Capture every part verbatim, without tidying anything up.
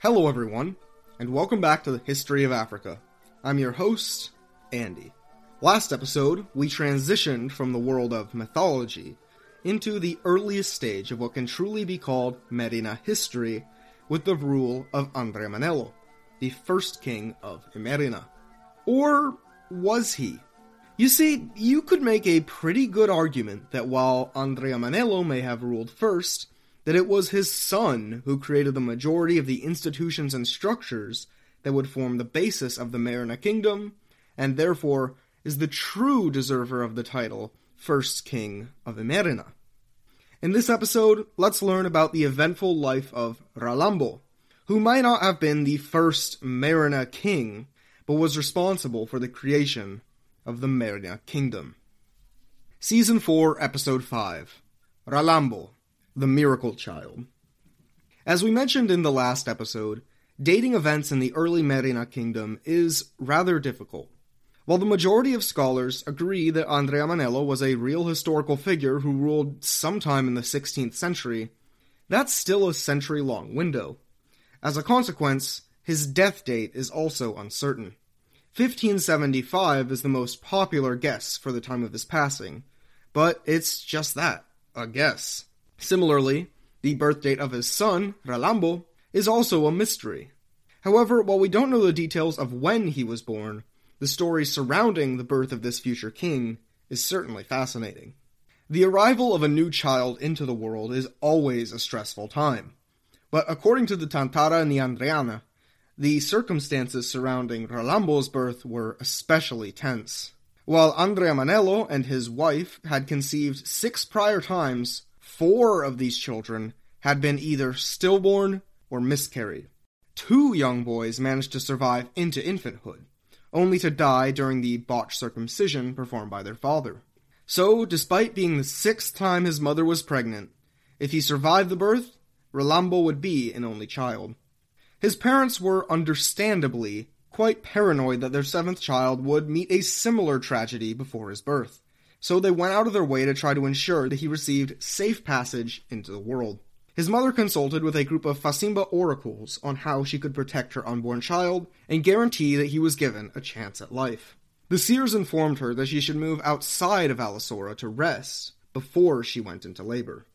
Hello everyone, and welcome back to the History of Africa. I'm your host, Andy. Last episode, we transitioned from the world of mythology into the earliest stage of what can truly be called Merina history, with the rule of Andriamanelo, the first king of Imerina. Or was he? You see, you could make a pretty good argument that while Andriamanelo may have ruled first, that it was his son who created the majority of the institutions and structures that would form the basis of the Merina Kingdom, and therefore is the true deserver of the title, First King of Imerina. In this episode, let's learn about the eventful life of Ralambo, who might not have been the first Merina king, but was responsible for the creation of the Merina Kingdom. Season four, Episode five, Ralambo, the Miracle Child. As we mentioned in the last episode, dating events in the early Merina Kingdom is rather difficult. While the majority of scholars agree that Andriamanelo was a real historical figure who ruled sometime in the sixteenth century, that's still a century-long window. As a consequence, his death date is also uncertain. fifteen seventy-five is the most popular guess for the time of his passing, but it's just that, a guess. Similarly, the birth date of his son, Ralambo, is also a mystery. However, while we don't know the details of when he was born, the story surrounding the birth of this future king is certainly fascinating. The arrival of a new child into the world is always a stressful time, but according to the Tantara ny Andriana, the circumstances surrounding Ralambo's birth were especially tense. While Andriamanelo and his wife had conceived six prior times, four of these children had been either stillborn or miscarried. Two young boys managed to survive into infanthood, only to die during the botched circumcision performed by their father. So, despite being the sixth time his mother was pregnant, if he survived the birth, Ralambo would be an only child. His parents were understandably quite paranoid that their seventh child would meet a similar tragedy before his birth, so they went out of their way to try to ensure that he received safe passage into the world. His mother consulted with a group of Vazimba oracles on how she could protect her unborn child and guarantee that he was given a chance at life. The seers informed her that she should move outside of Alasora to rest before she went into labor.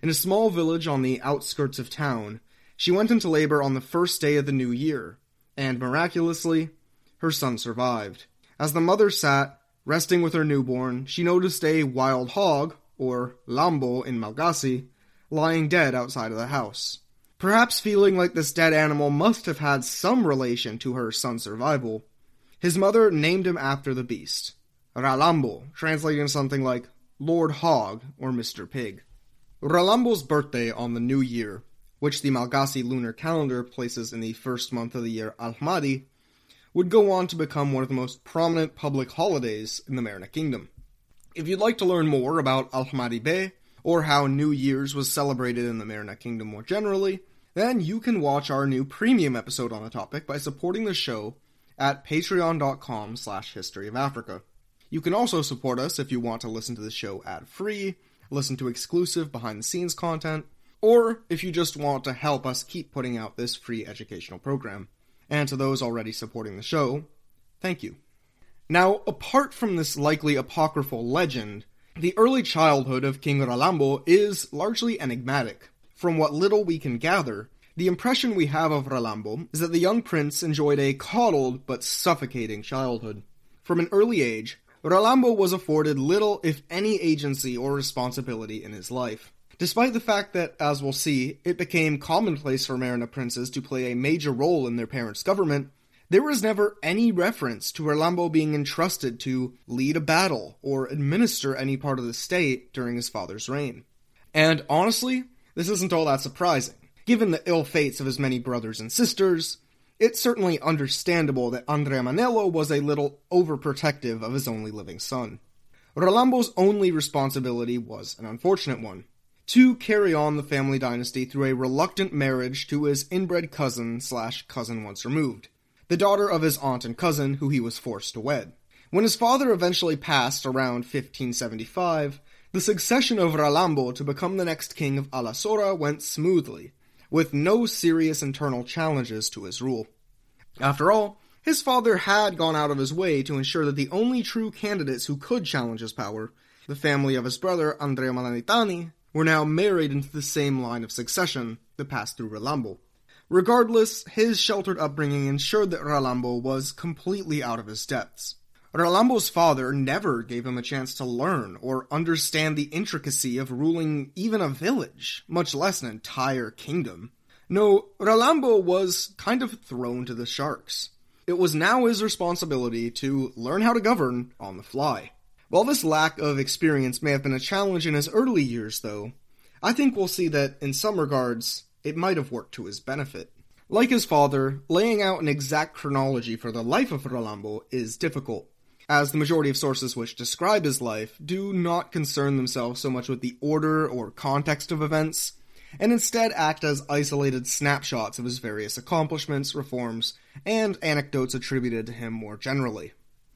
In a small village on the outskirts of town, she went into labor on the first day of the new year, and miraculously, her son survived. As the mother sat, resting with her newborn, she noticed a wild hog, or lambo in Malagasy, lying dead outside of the house. Perhaps feeling like this dead animal must have had some relation to her son's survival, his mother named him after the beast, Ralambo, translating something like Lord Hog or Mister Pig. Ralambo's birthday on the new year, which the Malagasy lunar calendar places in the first month of the year Alahamady, would go on to become one of the most prominent public holidays in the Merina Kingdom. If you'd like to learn more about Alahamady Bay, or how New Year's was celebrated in the Merina Kingdom more generally, then you can watch our new premium episode on the topic by supporting the show at patreon.com slash history of Africa. You can also support us if you want to listen to the show ad-free, listen to exclusive behind-the-scenes content, or if you just want to help us keep putting out this free educational program. And to those already supporting the show, thank you. Now, apart from this likely apocryphal legend, the early childhood of King Ralambo is largely enigmatic. From what little we can gather, the impression we have of Ralambo is that the young prince enjoyed a coddled but suffocating childhood. From an early age, Ralambo was afforded little, if any, agency or responsibility in his life. Despite the fact that, as we'll see, it became commonplace for Merina princes to play a major role in their parents' government, there was never any reference to Ralambo being entrusted to lead a battle or administer any part of the state during his father's reign. And honestly, this isn't all that surprising. Given the ill fates of his many brothers and sisters, it's certainly understandable that Andriamanelo was a little overprotective of his only living son. Ralambo's only responsibility was an unfortunate one: to carry on the family dynasty through a reluctant marriage to his inbred cousin slash cousin once removed, the daughter of his aunt and cousin who he was forced to wed. When his father eventually passed around fifteen seventy-five, the succession of Ralambo to become the next king of Alasora went smoothly, with no serious internal challenges to his rule. After all, his father had gone out of his way to ensure that the only true candidates who could challenge his power, the family of his brother Andrea Malanitani, were now married into the same line of succession that passed through Ralambo. Regardless, his sheltered upbringing ensured that Ralambo was completely out of his depths. Ralambo's father never gave him a chance to learn or understand the intricacy of ruling even a village, much less an entire kingdom. No, Ralambo was kind of thrown to the sharks. It was now his responsibility to learn how to govern on the fly. While this lack of experience may have been a challenge in his early years, though, I think we'll see that, in some regards, it might have worked to his benefit. Like his father, laying out an exact chronology for the life of Ralambo is difficult, as the majority of sources which describe his life do not concern themselves so much with the order or context of events, and instead act as isolated snapshots of his various accomplishments, reforms, and anecdotes attributed to him more generally.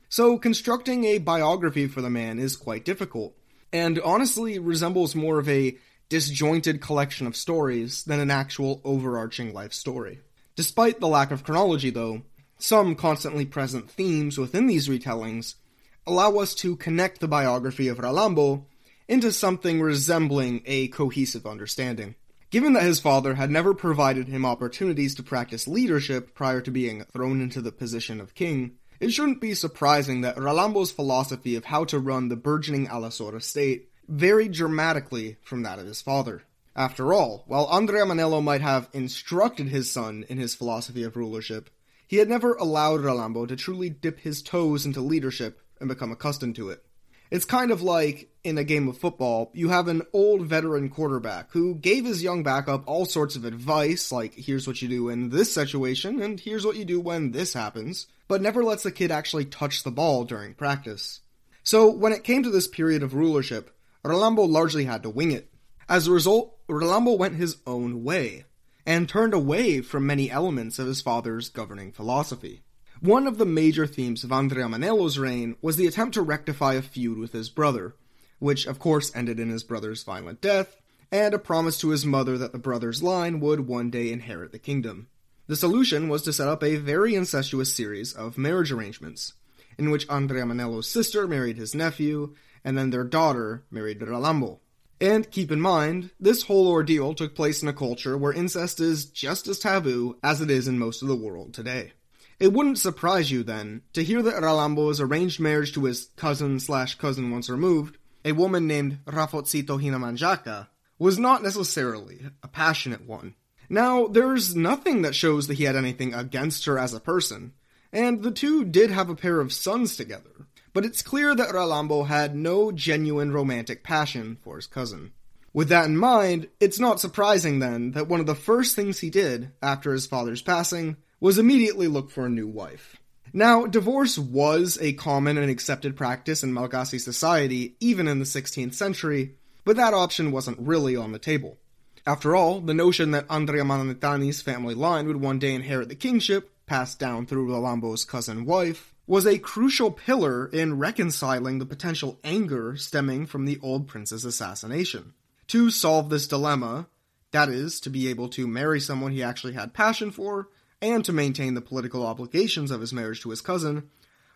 So constructing a biography for the man is quite difficult, and honestly resembles more of a disjointed collection of stories than an actual overarching life story. Despite the lack of chronology, though, some constantly present themes within these retellings allow us to connect the biography of Ralambo into something resembling a cohesive understanding. Given that his father had never provided him opportunities to practice leadership prior to being thrown into the position of king, it shouldn't be surprising that Ralambo's philosophy of how to run the burgeoning Alasora state varied dramatically from that of his father. After all, while Andriamanelo might have instructed his son in his philosophy of rulership, he had never allowed Ralambo to truly dip his toes into leadership and become accustomed to it. It's kind of like, in a game of football, you have an old veteran quarterback who gave his young backup all sorts of advice, like, here's what you do in this situation, and here's what you do when this happens, but never lets the kid actually touch the ball during practice. So, when it came to this period of rulership, Ralambo largely had to wing it. As a result, Ralambo went his own way, and turned away from many elements of his father's governing philosophy. One of the major themes of Andriamanelo's reign was the attempt to rectify a feud with his brother, which of course ended in his brother's violent death, and a promise to his mother that the brother's line would one day inherit the kingdom. The solution was to set up a very incestuous series of marriage arrangements, in which Andriamanelo's sister married his nephew, and then their daughter married Ralambo. And keep in mind, this whole ordeal took place in a culture where incest is just as taboo as it is in most of the world today. It wouldn't surprise you, then, to hear that Ralambo's arranged marriage to his cousin-slash-cousin once removed, a woman named Rafozito Hinamanjaka, was not necessarily a passionate one. Now, there's nothing that shows that he had anything against her as a person, and the two did have a pair of sons together, but it's clear that Ralambo had no genuine romantic passion for his cousin. With that in mind, it's not surprising, then, that one of the first things he did after his father's passing was immediately look for a new wife. Now, divorce was a common and accepted practice in Malagasy society, even in the sixteenth century, but that option wasn't really on the table. After all, the notion that Andrea Malanitani's family line would one day inherit the kingship, passed down through Ralambo's cousin-wife, was a crucial pillar in reconciling the potential anger stemming from the old prince's assassination. To solve this dilemma, that is, to be able to marry someone he actually had passion for, and to maintain the political obligations of his marriage to his cousin,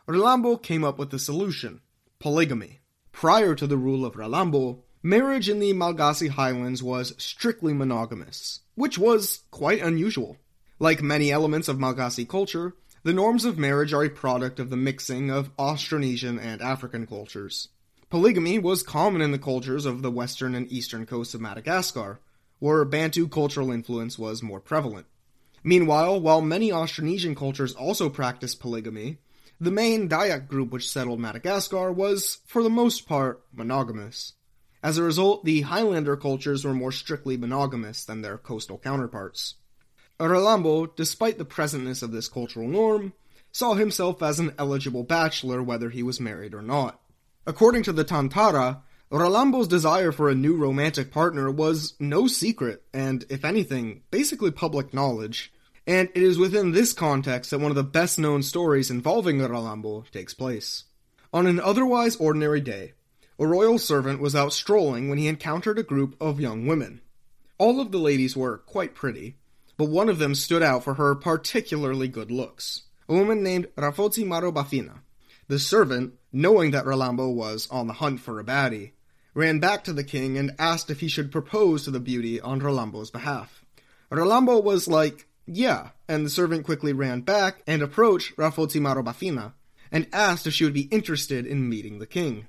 Ralambo came up with the solution: polygamy. Prior to the rule of Ralambo, marriage in the Malagasy highlands was strictly monogamous, which was quite unusual. Like many elements of Malagasy culture, the norms of marriage are a product of the mixing of Austronesian and African cultures. Polygamy was common in the cultures of the western and eastern coasts of Madagascar, where Bantu cultural influence was more prevalent. Meanwhile, while many Austronesian cultures also practiced polygamy, the main Dayak group which settled Madagascar was, for the most part, monogamous. As a result, the Highlander cultures were more strictly monogamous than their coastal counterparts. Ralambo, despite the presentness of this cultural norm, saw himself as an eligible bachelor whether he was married or not. According to the Tantara, Ralambo's desire for a new romantic partner was no secret, and, if anything, basically public knowledge, and it is within this context that one of the best-known stories involving Ralambo takes place. On an otherwise ordinary day, a royal servant was out strolling when he encountered a group of young women. All of the ladies were quite pretty, but one of them stood out for her particularly good looks, a woman named Rafotsy Marobavina. The servant, knowing that Ralambo was on the hunt for a baddie, ran back to the king and asked if he should propose to the beauty on Ralambo's behalf. Ralambo was like, yeah, and the servant quickly ran back and approached Rafotsy Marobavina and asked if she would be interested in meeting the king.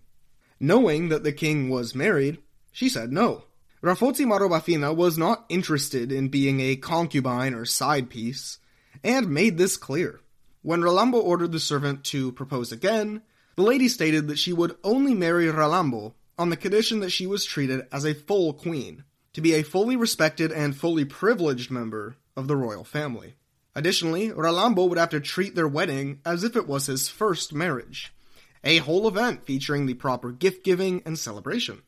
Knowing that the king was married, she said no. Rafotsy Marobavina was not interested in being a concubine or side piece, and made this clear. When Ralambo ordered the servant to propose again, the lady stated that she would only marry Ralambo on the condition that she was treated as a full queen, to be a fully respected and fully privileged member of the royal family. Additionally, Ralambo would have to treat their wedding as if it was his first marriage, a whole event featuring the proper gift-giving and celebration.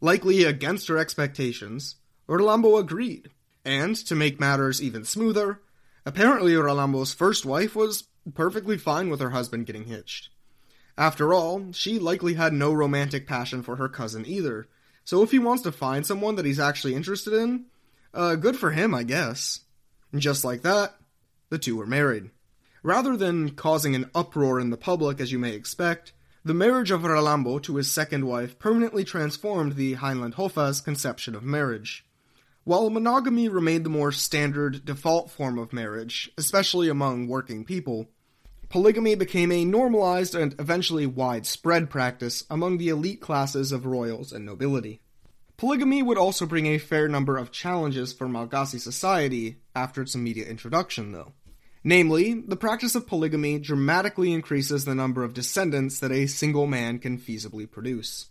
Likely against her expectations, Ralambo agreed, and, to make matters even smoother, apparently Ralambo's first wife was perfectly fine with her husband getting hitched. After all, she likely had no romantic passion for her cousin either, so if he wants to find someone that he's actually interested in, uh, good for him, I guess. And just like that, the two were married. Rather than causing an uproar in the public, as you may expect, the marriage of Ralambo to his second wife permanently transformed the Heinlein-Hoffa's conception of marriage. While monogamy remained the more standard, default form of marriage, especially among working people, polygamy became a normalized and eventually widespread practice among the elite classes of royals and nobility. Polygamy would also bring a fair number of challenges for Malagasy society after its immediate introduction, though. Namely, the practice of polygamy dramatically increases the number of descendants that a single man can feasibly produce.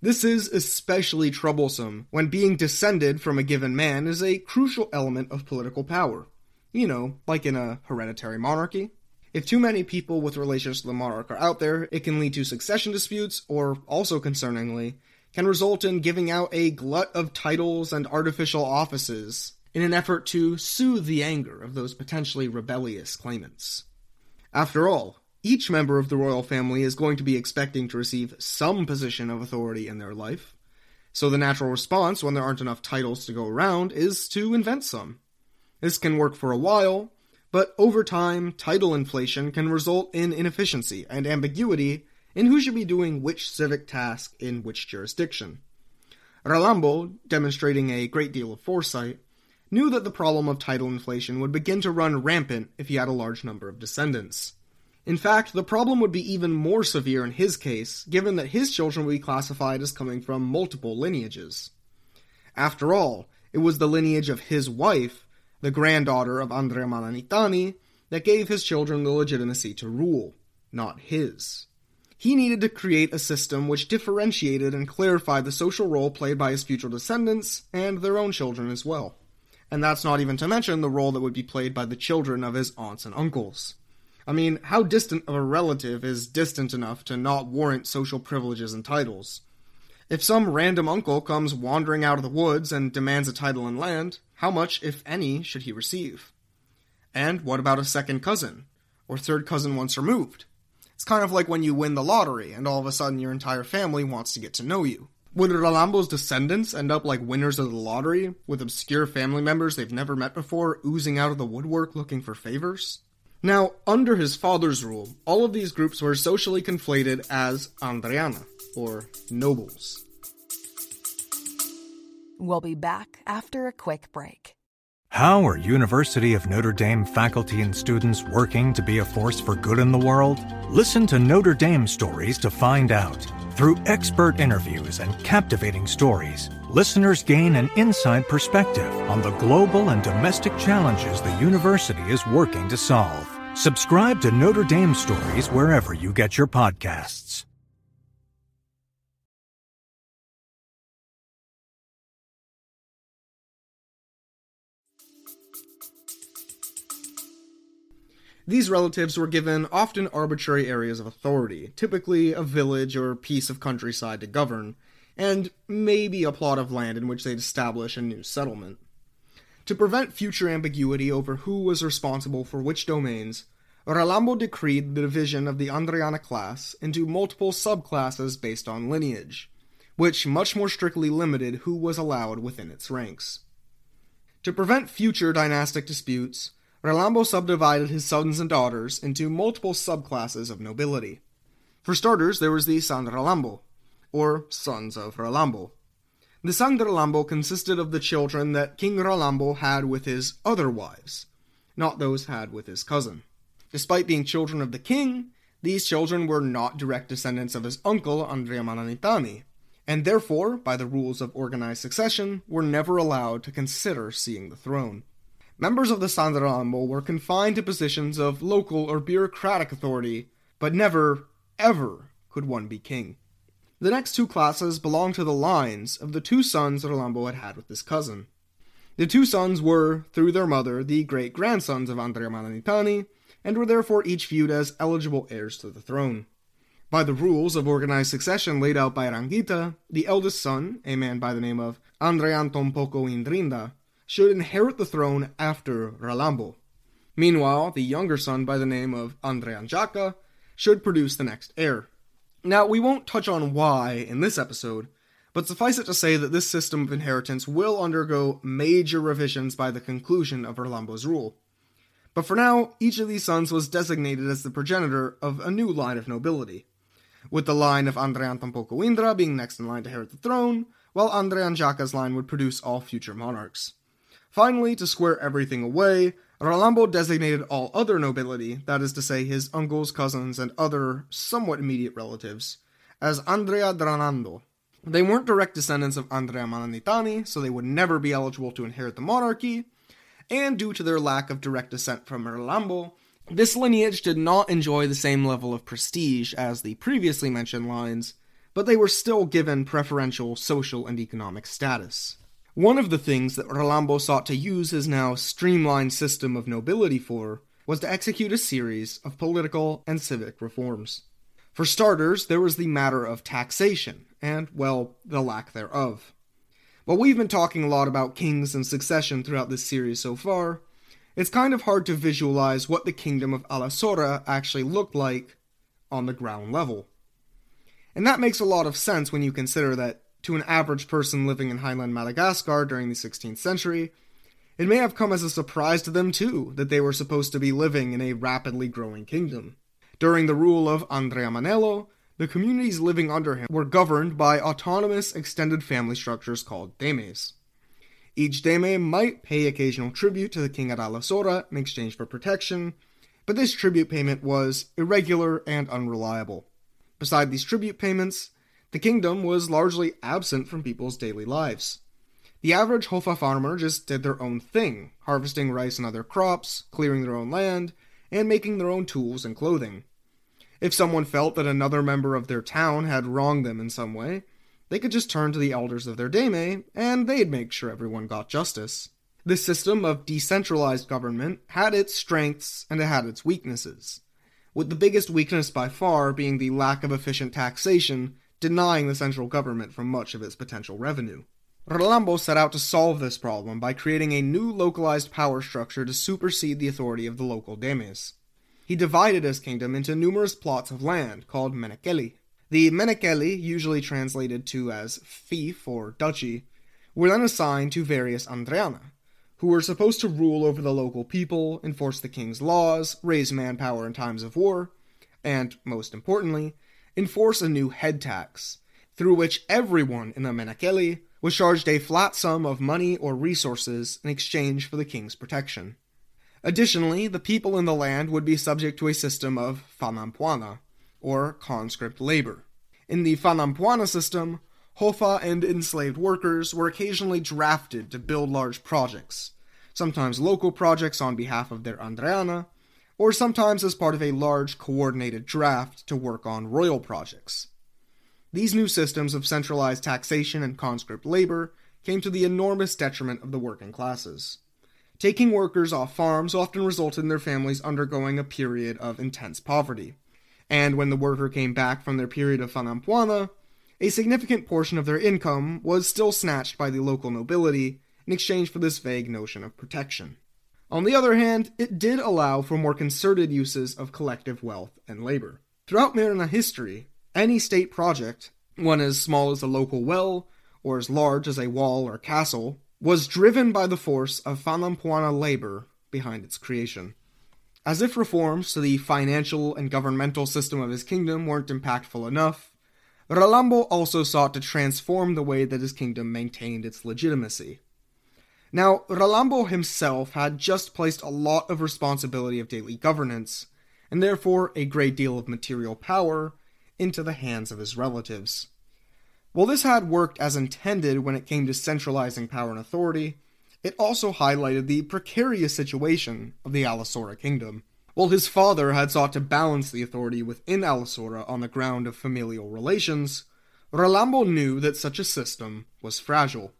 This is especially troublesome when being descended from a given man is a crucial element of political power. You know, like in a hereditary monarchy. If too many people with relations to the monarch are out there, it can lead to succession disputes, or, also concerningly, can result in giving out a glut of titles and artificial offices in an effort to soothe the anger of those potentially rebellious claimants. After all, each member of the royal family is going to be expecting to receive some position of authority in their life, so the natural response when there aren't enough titles to go around is to invent some. This can work for a while, but over time, title inflation can result in inefficiency and ambiguity in who should be doing which civic task in which jurisdiction. Ralambo, demonstrating a great deal of foresight, knew that the problem of title inflation would begin to run rampant if he had a large number of descendants. In fact, the problem would be even more severe in his case, given that his children would be classified as coming from multiple lineages. After all, it was the lineage of his wife, the granddaughter of Andrea Malanitani, that gave his children the legitimacy to rule, not his. He needed to create a system which differentiated and clarified the social role played by his future descendants and their own children as well. And that's not even to mention the role that would be played by the children of his aunts and uncles. I mean, how distant of a relative is distant enough to not warrant social privileges and titles? If some random uncle comes wandering out of the woods and demands a title and land, how much, if any, should he receive? And what about a second cousin? Or third cousin once removed? It's kind of like when you win the lottery and all of a sudden your entire family wants to get to know you. Would Ralambo's descendants end up like winners of the lottery, with obscure family members they've never met before oozing out of the woodwork looking for favors? Now, under his father's rule, all of these groups were socially conflated as Andriana, or nobles. We'll be back after a quick break. How are University of Notre Dame faculty and students working to be a force for good in the world? Listen to Notre Dame Stories to find out. Through expert interviews and captivating stories, listeners gain an inside perspective on the global and domestic challenges the university is working to solve. Subscribe to Notre Dame Stories wherever you get your podcasts. These relatives were given often arbitrary areas of authority, typically a village or piece of countryside to govern, and maybe a plot of land in which they'd establish a new settlement. To prevent future ambiguity over who was responsible for which domains, Ralambo decreed the division of the Andriana class into multiple subclasses based on lineage, which much more strictly limited who was allowed within its ranks. To prevent future dynastic disputes, Ralambo subdivided his sons and daughters into multiple subclasses of nobility. For starters, there was the San Ralambo, or Sons of Ralambo. The San Ralambo consisted of the children that King Ralambo had with his other wives, not those had with his cousin. Despite being children of the king, these children were not direct descendants of his uncle, Andrea Malanitani, and therefore, by the rules of organized succession, were never allowed to consider seeing the throne. Members of the San Ralambo were confined to positions of local or bureaucratic authority, but never, ever could one be king. The next two classes belonged to the lines of the two sons Ralambo had had with his cousin. The two sons were, through their mother, the great-grandsons of Andrea Malanitani, and were therefore each viewed as eligible heirs to the throne. By the rules of organized succession laid out by Rangita, the eldest son, a man by the name of Andriantompokoindrindra, should inherit the throne after Ralambo. Meanwhile, the younger son by the name of Andrianjaka should produce the next heir. Now, we won't touch on why in this episode, but suffice it to say that this system of inheritance will undergo major revisions by the conclusion of Ralambo's rule. But for now, each of these sons was designated as the progenitor of a new line of nobility, with the line of Andriantompokoindra being next in line to inherit the throne, while Andrianjaka's line would produce all future monarchs. Finally, to square everything away, Ralambo designated all other nobility, that is to say his uncles, cousins, and other somewhat immediate relatives, as Andrea Dranando. They weren't direct descendants of Andrea Malanitani, so they would never be eligible to inherit the monarchy, and due to their lack of direct descent from Ralambo, this lineage did not enjoy the same level of prestige as the previously mentioned lines, but they were still given preferential social and economic status. One of the things that Ralambo sought to use his now streamlined system of nobility for was to execute a series of political and civic reforms. For starters, there was the matter of taxation, and, well, the lack thereof. While we've been talking a lot about kings and succession throughout this series so far, it's kind of hard to visualize what the kingdom of Alasora actually looked like on the ground level. And that makes a lot of sense when you consider that, to an average person living in highland Madagascar during the sixteenth century, it may have come as a surprise to them too that they were supposed to be living in a rapidly growing kingdom. During the rule of Andriamanelo, the communities living under him were governed by autonomous extended family structures called demes. Each deme might pay occasional tribute to the king at Alasora in exchange for protection, but this tribute payment was irregular and unreliable. Beside these tribute payments, the kingdom was largely absent from people's daily lives. The average Hofa farmer just did their own thing, harvesting rice and other crops, clearing their own land, and making their own tools and clothing. If someone felt that another member of their town had wronged them in some way, they could just turn to the elders of their deme, and they'd make sure everyone got justice. This system of decentralized government had its strengths and it had its weaknesses, with the biggest weakness by far being the lack of efficient taxation, denying the central government from much of its potential revenue. Ralambo set out to solve this problem by creating a new localized power structure to supersede the authority of the local demes. He divided his kingdom into numerous plots of land called Menakely. The Menakely, usually translated to as fief or duchy, were then assigned to various Andriana, who were supposed to rule over the local people, enforce the king's laws, raise manpower in times of war, and, most importantly, enforce a new head tax, through which everyone in the Menakely was charged a flat sum of money or resources in exchange for the king's protection. Additionally, the people in the land would be subject to a system of fanompoana, or conscript labor. In the fanompoana system, Hofa and enslaved workers were occasionally drafted to build large projects, sometimes local projects on behalf of their Andriana, or sometimes as part of a large coordinated draft to work on royal projects. These new systems of centralized taxation and conscript labor came to the enormous detriment of the working classes. Taking workers off farms often resulted in their families undergoing a period of intense poverty, and when the worker came back from their period of fanompoana, a significant portion of their income was still snatched by the local nobility in exchange for this vague notion of protection. On the other hand, it did allow for more concerted uses of collective wealth and labor. Throughout Merina history, any state project, one as small as a local well, or as large as a wall or castle, was driven by the force of fanompoana labor behind its creation. As if reforms to the financial and governmental system of his kingdom weren't impactful enough, Ralambo also sought to transform the way that his kingdom maintained its legitimacy. Now, Ralambo himself had just placed a lot of responsibility of daily governance, and therefore a great deal of material power, into the hands of his relatives. While this had worked as intended when it came to centralizing power and authority, it also highlighted the precarious situation of the Alasora kingdom. While his father had sought to balance the authority within Alasora on the ground of familial relations, Ralambo knew that such a system was fragile.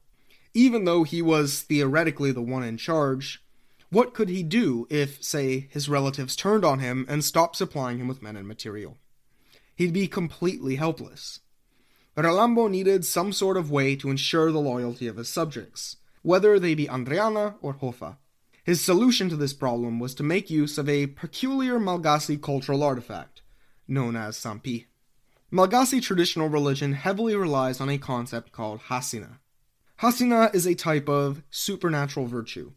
Even though he was theoretically the one in charge, what could he do if, say, his relatives turned on him and stopped supplying him with men and material? He'd be completely helpless. Ralambo needed some sort of way to ensure the loyalty of his subjects, whether they be Andriana or Hofa. His solution to this problem was to make use of a peculiar Malagasy cultural artifact, known as Sampy. Malagasy traditional religion heavily relies on a concept called Hasina. Hasina is a type of supernatural virtue,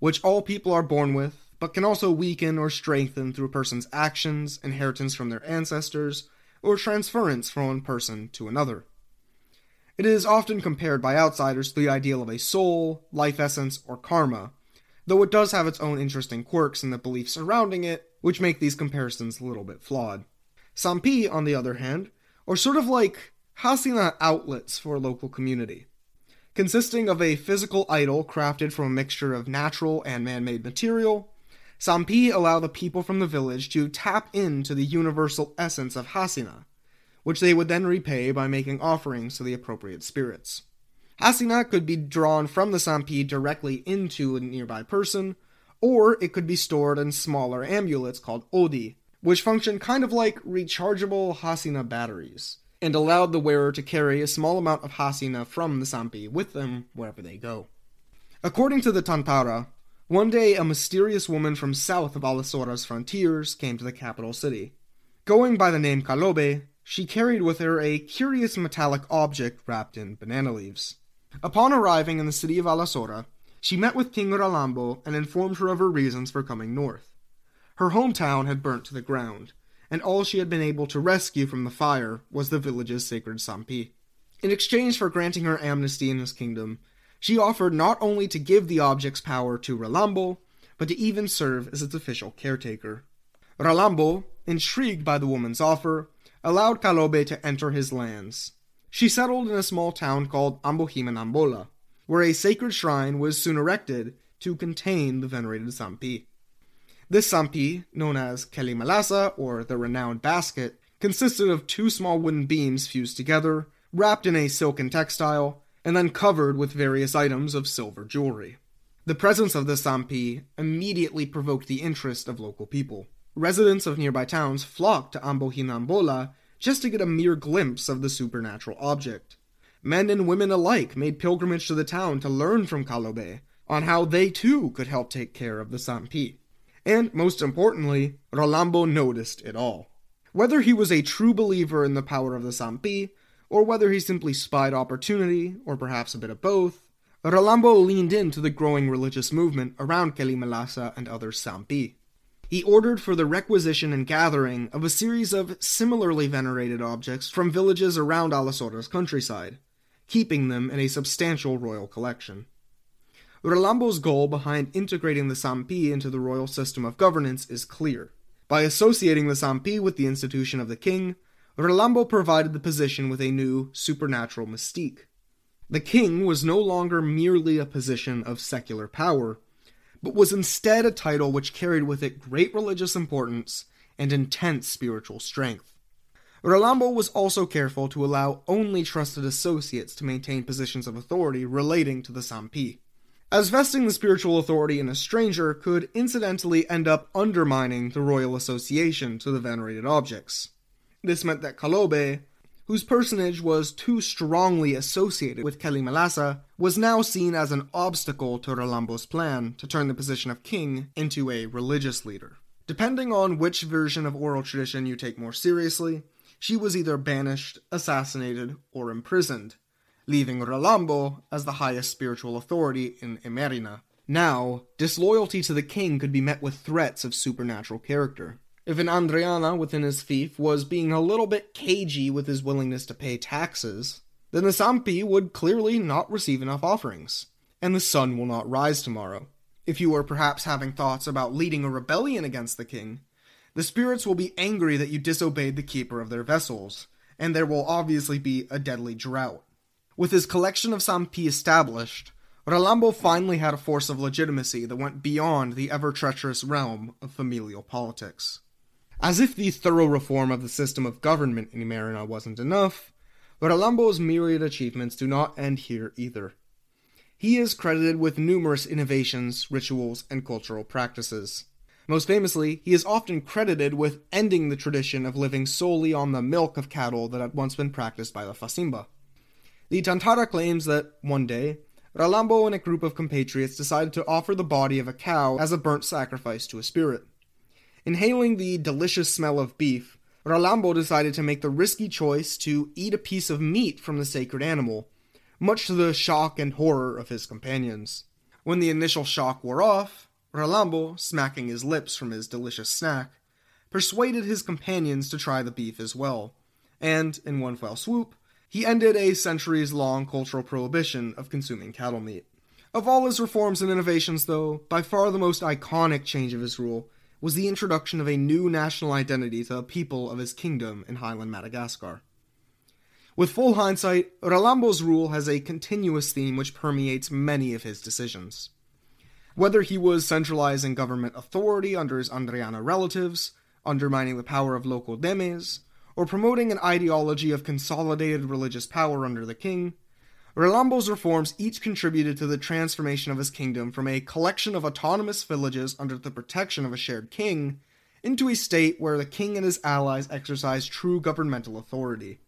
which all people are born with, but can also weaken or strengthen through a person's actions, inheritance from their ancestors, or transference from one person to another. It is often compared by outsiders to the ideal of a soul, life essence, or karma, though it does have its own interesting quirks in the beliefs surrounding it, which make these comparisons a little bit flawed. Sampy, on the other hand, are sort of like Hasina outlets for a local community, consisting of a physical idol crafted from a mixture of natural and man-made material. Sampy allow the people from the village to tap into the universal essence of Hasina, which they would then repay by making offerings to the appropriate spirits. Hasina could be drawn from the Sampy directly into a nearby person, or it could be stored in smaller amulets called Ody, which function kind of like rechargeable Hasina batteries, and allowed the wearer to carry a small amount of Hasina from the Sampy with them wherever they go. According to the Tantara, one day a mysterious woman from south of Alasora's frontiers came to the capital city. Going by the name Kalobe, she carried with her a curious metallic object wrapped in banana leaves. Upon arriving in the city of Alasora, she met with King Ralambo and informed her of her reasons for coming north. Her hometown had burnt to the ground, and all she had been able to rescue from the fire was the village's sacred Sampy. In exchange for granting her amnesty in his kingdom, she offered not only to give the object's power to Ralambo, but to even serve as its official caretaker. Ralambo, intrigued by the woman's offer, allowed Kalobe to enter his lands. She settled in a small town called Ambohimanambola, where a sacred shrine was soon erected to contain the venerated Sampy. This Sampy, known as Kelimalaza, or the renowned basket, consisted of two small wooden beams fused together, wrapped in a silken textile, and then covered with various items of silver jewelry. The presence of the Sampy immediately provoked the interest of local people. Residents of nearby towns flocked to Ambohimanambola just to get a mere glimpse of the supernatural object. Men and women alike made pilgrimage to the town to learn from Kalobe on how they too could help take care of the Sampy. And, most importantly, Ralambo noticed it all. Whether he was a true believer in the power of the Sampy, or whether he simply spied opportunity, or perhaps a bit of both, Ralambo leaned into the growing religious movement around Kelimalaza and other Sampy. He ordered for the requisition and gathering of a series of similarly venerated objects from villages around Alasora's countryside, keeping them in a substantial royal collection. Ralambo's goal behind integrating the Sampy into the royal system of governance is clear. By associating the Sampy with the institution of the king, Ralambo provided the position with a new supernatural mystique. The king was no longer merely a position of secular power, but was instead a title which carried with it great religious importance and intense spiritual strength. Ralambo was also careful to allow only trusted associates to maintain positions of authority relating to the Sampy, as vesting the spiritual authority in a stranger could incidentally end up undermining the royal association to the venerated objects. This meant that Kalobe, whose personage was too strongly associated with Kelimalaza, was now seen as an obstacle to Ralambo's plan to turn the position of king into a religious leader. Depending on which version of oral tradition you take more seriously, she was either banished, assassinated, or imprisoned, leaving Ralambo as the highest spiritual authority in Imerina. Now, disloyalty to the king could be met with threats of supernatural character. If an Andriana within his fief was being a little bit cagey with his willingness to pay taxes, then the Sampy would clearly not receive enough offerings, and the sun will not rise tomorrow. If you are perhaps having thoughts about leading a rebellion against the king, the spirits will be angry that you disobeyed the keeper of their vessels, and there will obviously be a deadly drought. With his collection of Sampy established, Ralambo finally had a force of legitimacy that went beyond the ever-treacherous realm of familial politics. As if the thorough reform of the system of government in Imerina wasn't enough, Ralambo's myriad achievements do not end here either. He is credited with numerous innovations, rituals, and cultural practices. Most famously, he is often credited with ending the tradition of living solely on the milk of cattle that had once been practiced by the Vazimba. The Tantara claims that, one day, Ralambo and a group of compatriots decided to offer the body of a cow as a burnt sacrifice to a spirit. Inhaling the delicious smell of beef, Ralambo decided to make the risky choice to eat a piece of meat from the sacred animal, much to the shock and horror of his companions. When the initial shock wore off, Ralambo, smacking his lips from his delicious snack, persuaded his companions to try the beef as well, and, in one fell swoop, he ended a centuries-long cultural prohibition of consuming cattle meat. Of all his reforms and innovations, though, by far the most iconic change of his rule was the introduction of a new national identity to the people of his kingdom in highland Madagascar. With full hindsight, Ralambo's rule has a continuous theme which permeates many of his decisions. Whether he was centralizing government authority under his Andriana relatives, undermining the power of local demes, or promoting an ideology of consolidated religious power under the king, Ralambo's reforms each contributed to the transformation of his kingdom from a collection of autonomous villages under the protection of a shared king into a state where the king and his allies exercised true governmental authority.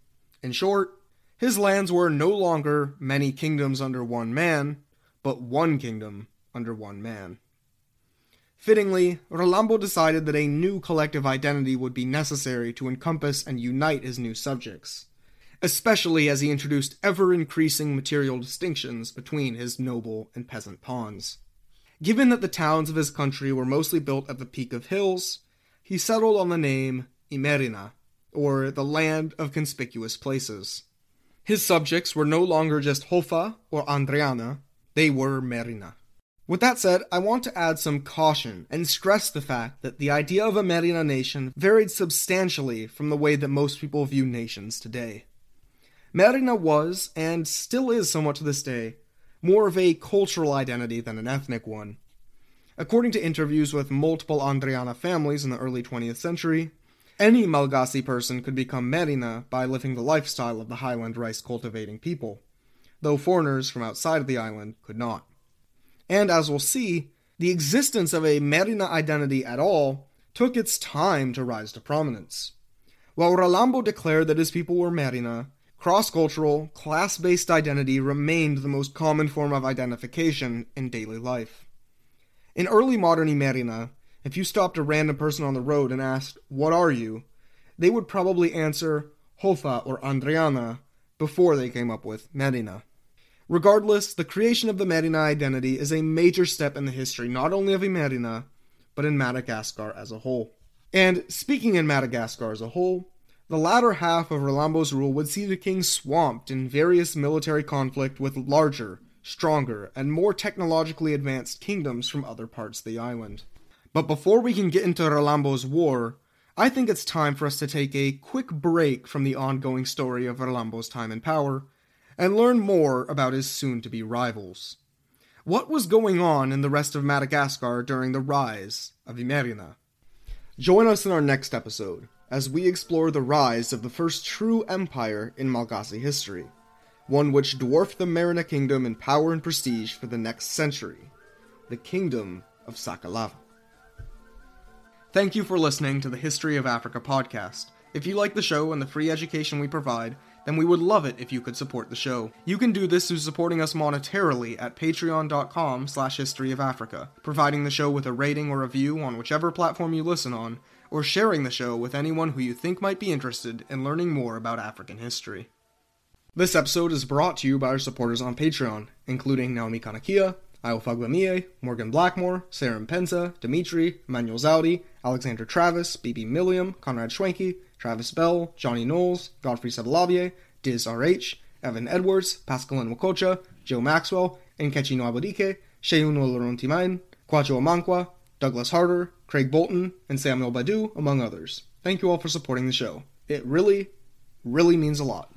In short, his lands were no longer many kingdoms under one man, but one kingdom under one man. Fittingly, Ralambo decided that a new collective identity would be necessary to encompass and unite his new subjects, especially as he introduced ever-increasing material distinctions between his noble and peasant pawns. Given that the towns of his country were mostly built at the peak of hills, he settled on the name Imerina, or the land of conspicuous places. His subjects were no longer just Hofa or Andriana, they were Merina. With that said, I want to add some caution and stress the fact that the idea of a Merina nation varied substantially from the way that most people view nations today. Merina was, and still is somewhat to this day, more of a cultural identity than an ethnic one. According to interviews with multiple Andriana families in the early twentieth century, any Malagasy person could become Merina by living the lifestyle of the highland rice-cultivating people, though foreigners from outside of the island could not. And as we'll see, the existence of a Merina identity at all took its time to rise to prominence. While Ralambo declared that his people were Merina, cross-cultural, class-based identity remained the most common form of identification in daily life. In early modern Imerina, if you stopped a random person on the road and asked, "What are you?" they would probably answer Hofa or Andriana before they came up with Merina. Regardless, the creation of the Merina identity is a major step in the history not only of Imerina, but in Madagascar as a whole. And speaking in Madagascar as a whole, the latter half of Ralambo's rule would see the king swamped in various military conflict with larger, stronger, and more technologically advanced kingdoms from other parts of the island. But before we can get into Ralambo's war, I think it's time for us to take a quick break from the ongoing story of Ralambo's time in power, and learn more about his soon-to-be rivals. What was going on in the rest of Madagascar during the rise of Imerina? Join us in our next episode, as we explore the rise of the first true empire in Malagasy history, one which dwarfed the Merina Kingdom in power and prestige for the next century, the Kingdom of Sakalava. Thank you for listening to the History of Africa podcast. If you like the show and the free education we provide, then we would love it if you could support the show. You can do this through supporting us monetarily at patreon.com slash history of Africa, providing the show with a rating or review on whichever platform you listen on, or sharing the show with anyone who you think might be interested in learning more about African history. This episode is brought to you by our supporters on Patreon, including Naomi Kanakia, Io Fagbamie, Morgan Blackmore, Sarah Penza, Dimitri, Manuel Zaudi, Alexander Travis, B B Milliam, Conrad Schwenke, Travis Bell, Johnny Knowles, Godfrey Sebalavie, Diz R H, Evan Edwards, Pascalin Wakocha, Joe Maxwell, Nkechi Nwabodike, Sheuno Larontimain, Kwacho Amankwa, Douglas Harder, Craig Bolton, and Samuel Badu, among others. Thank you all for supporting the show. It really, really means a lot.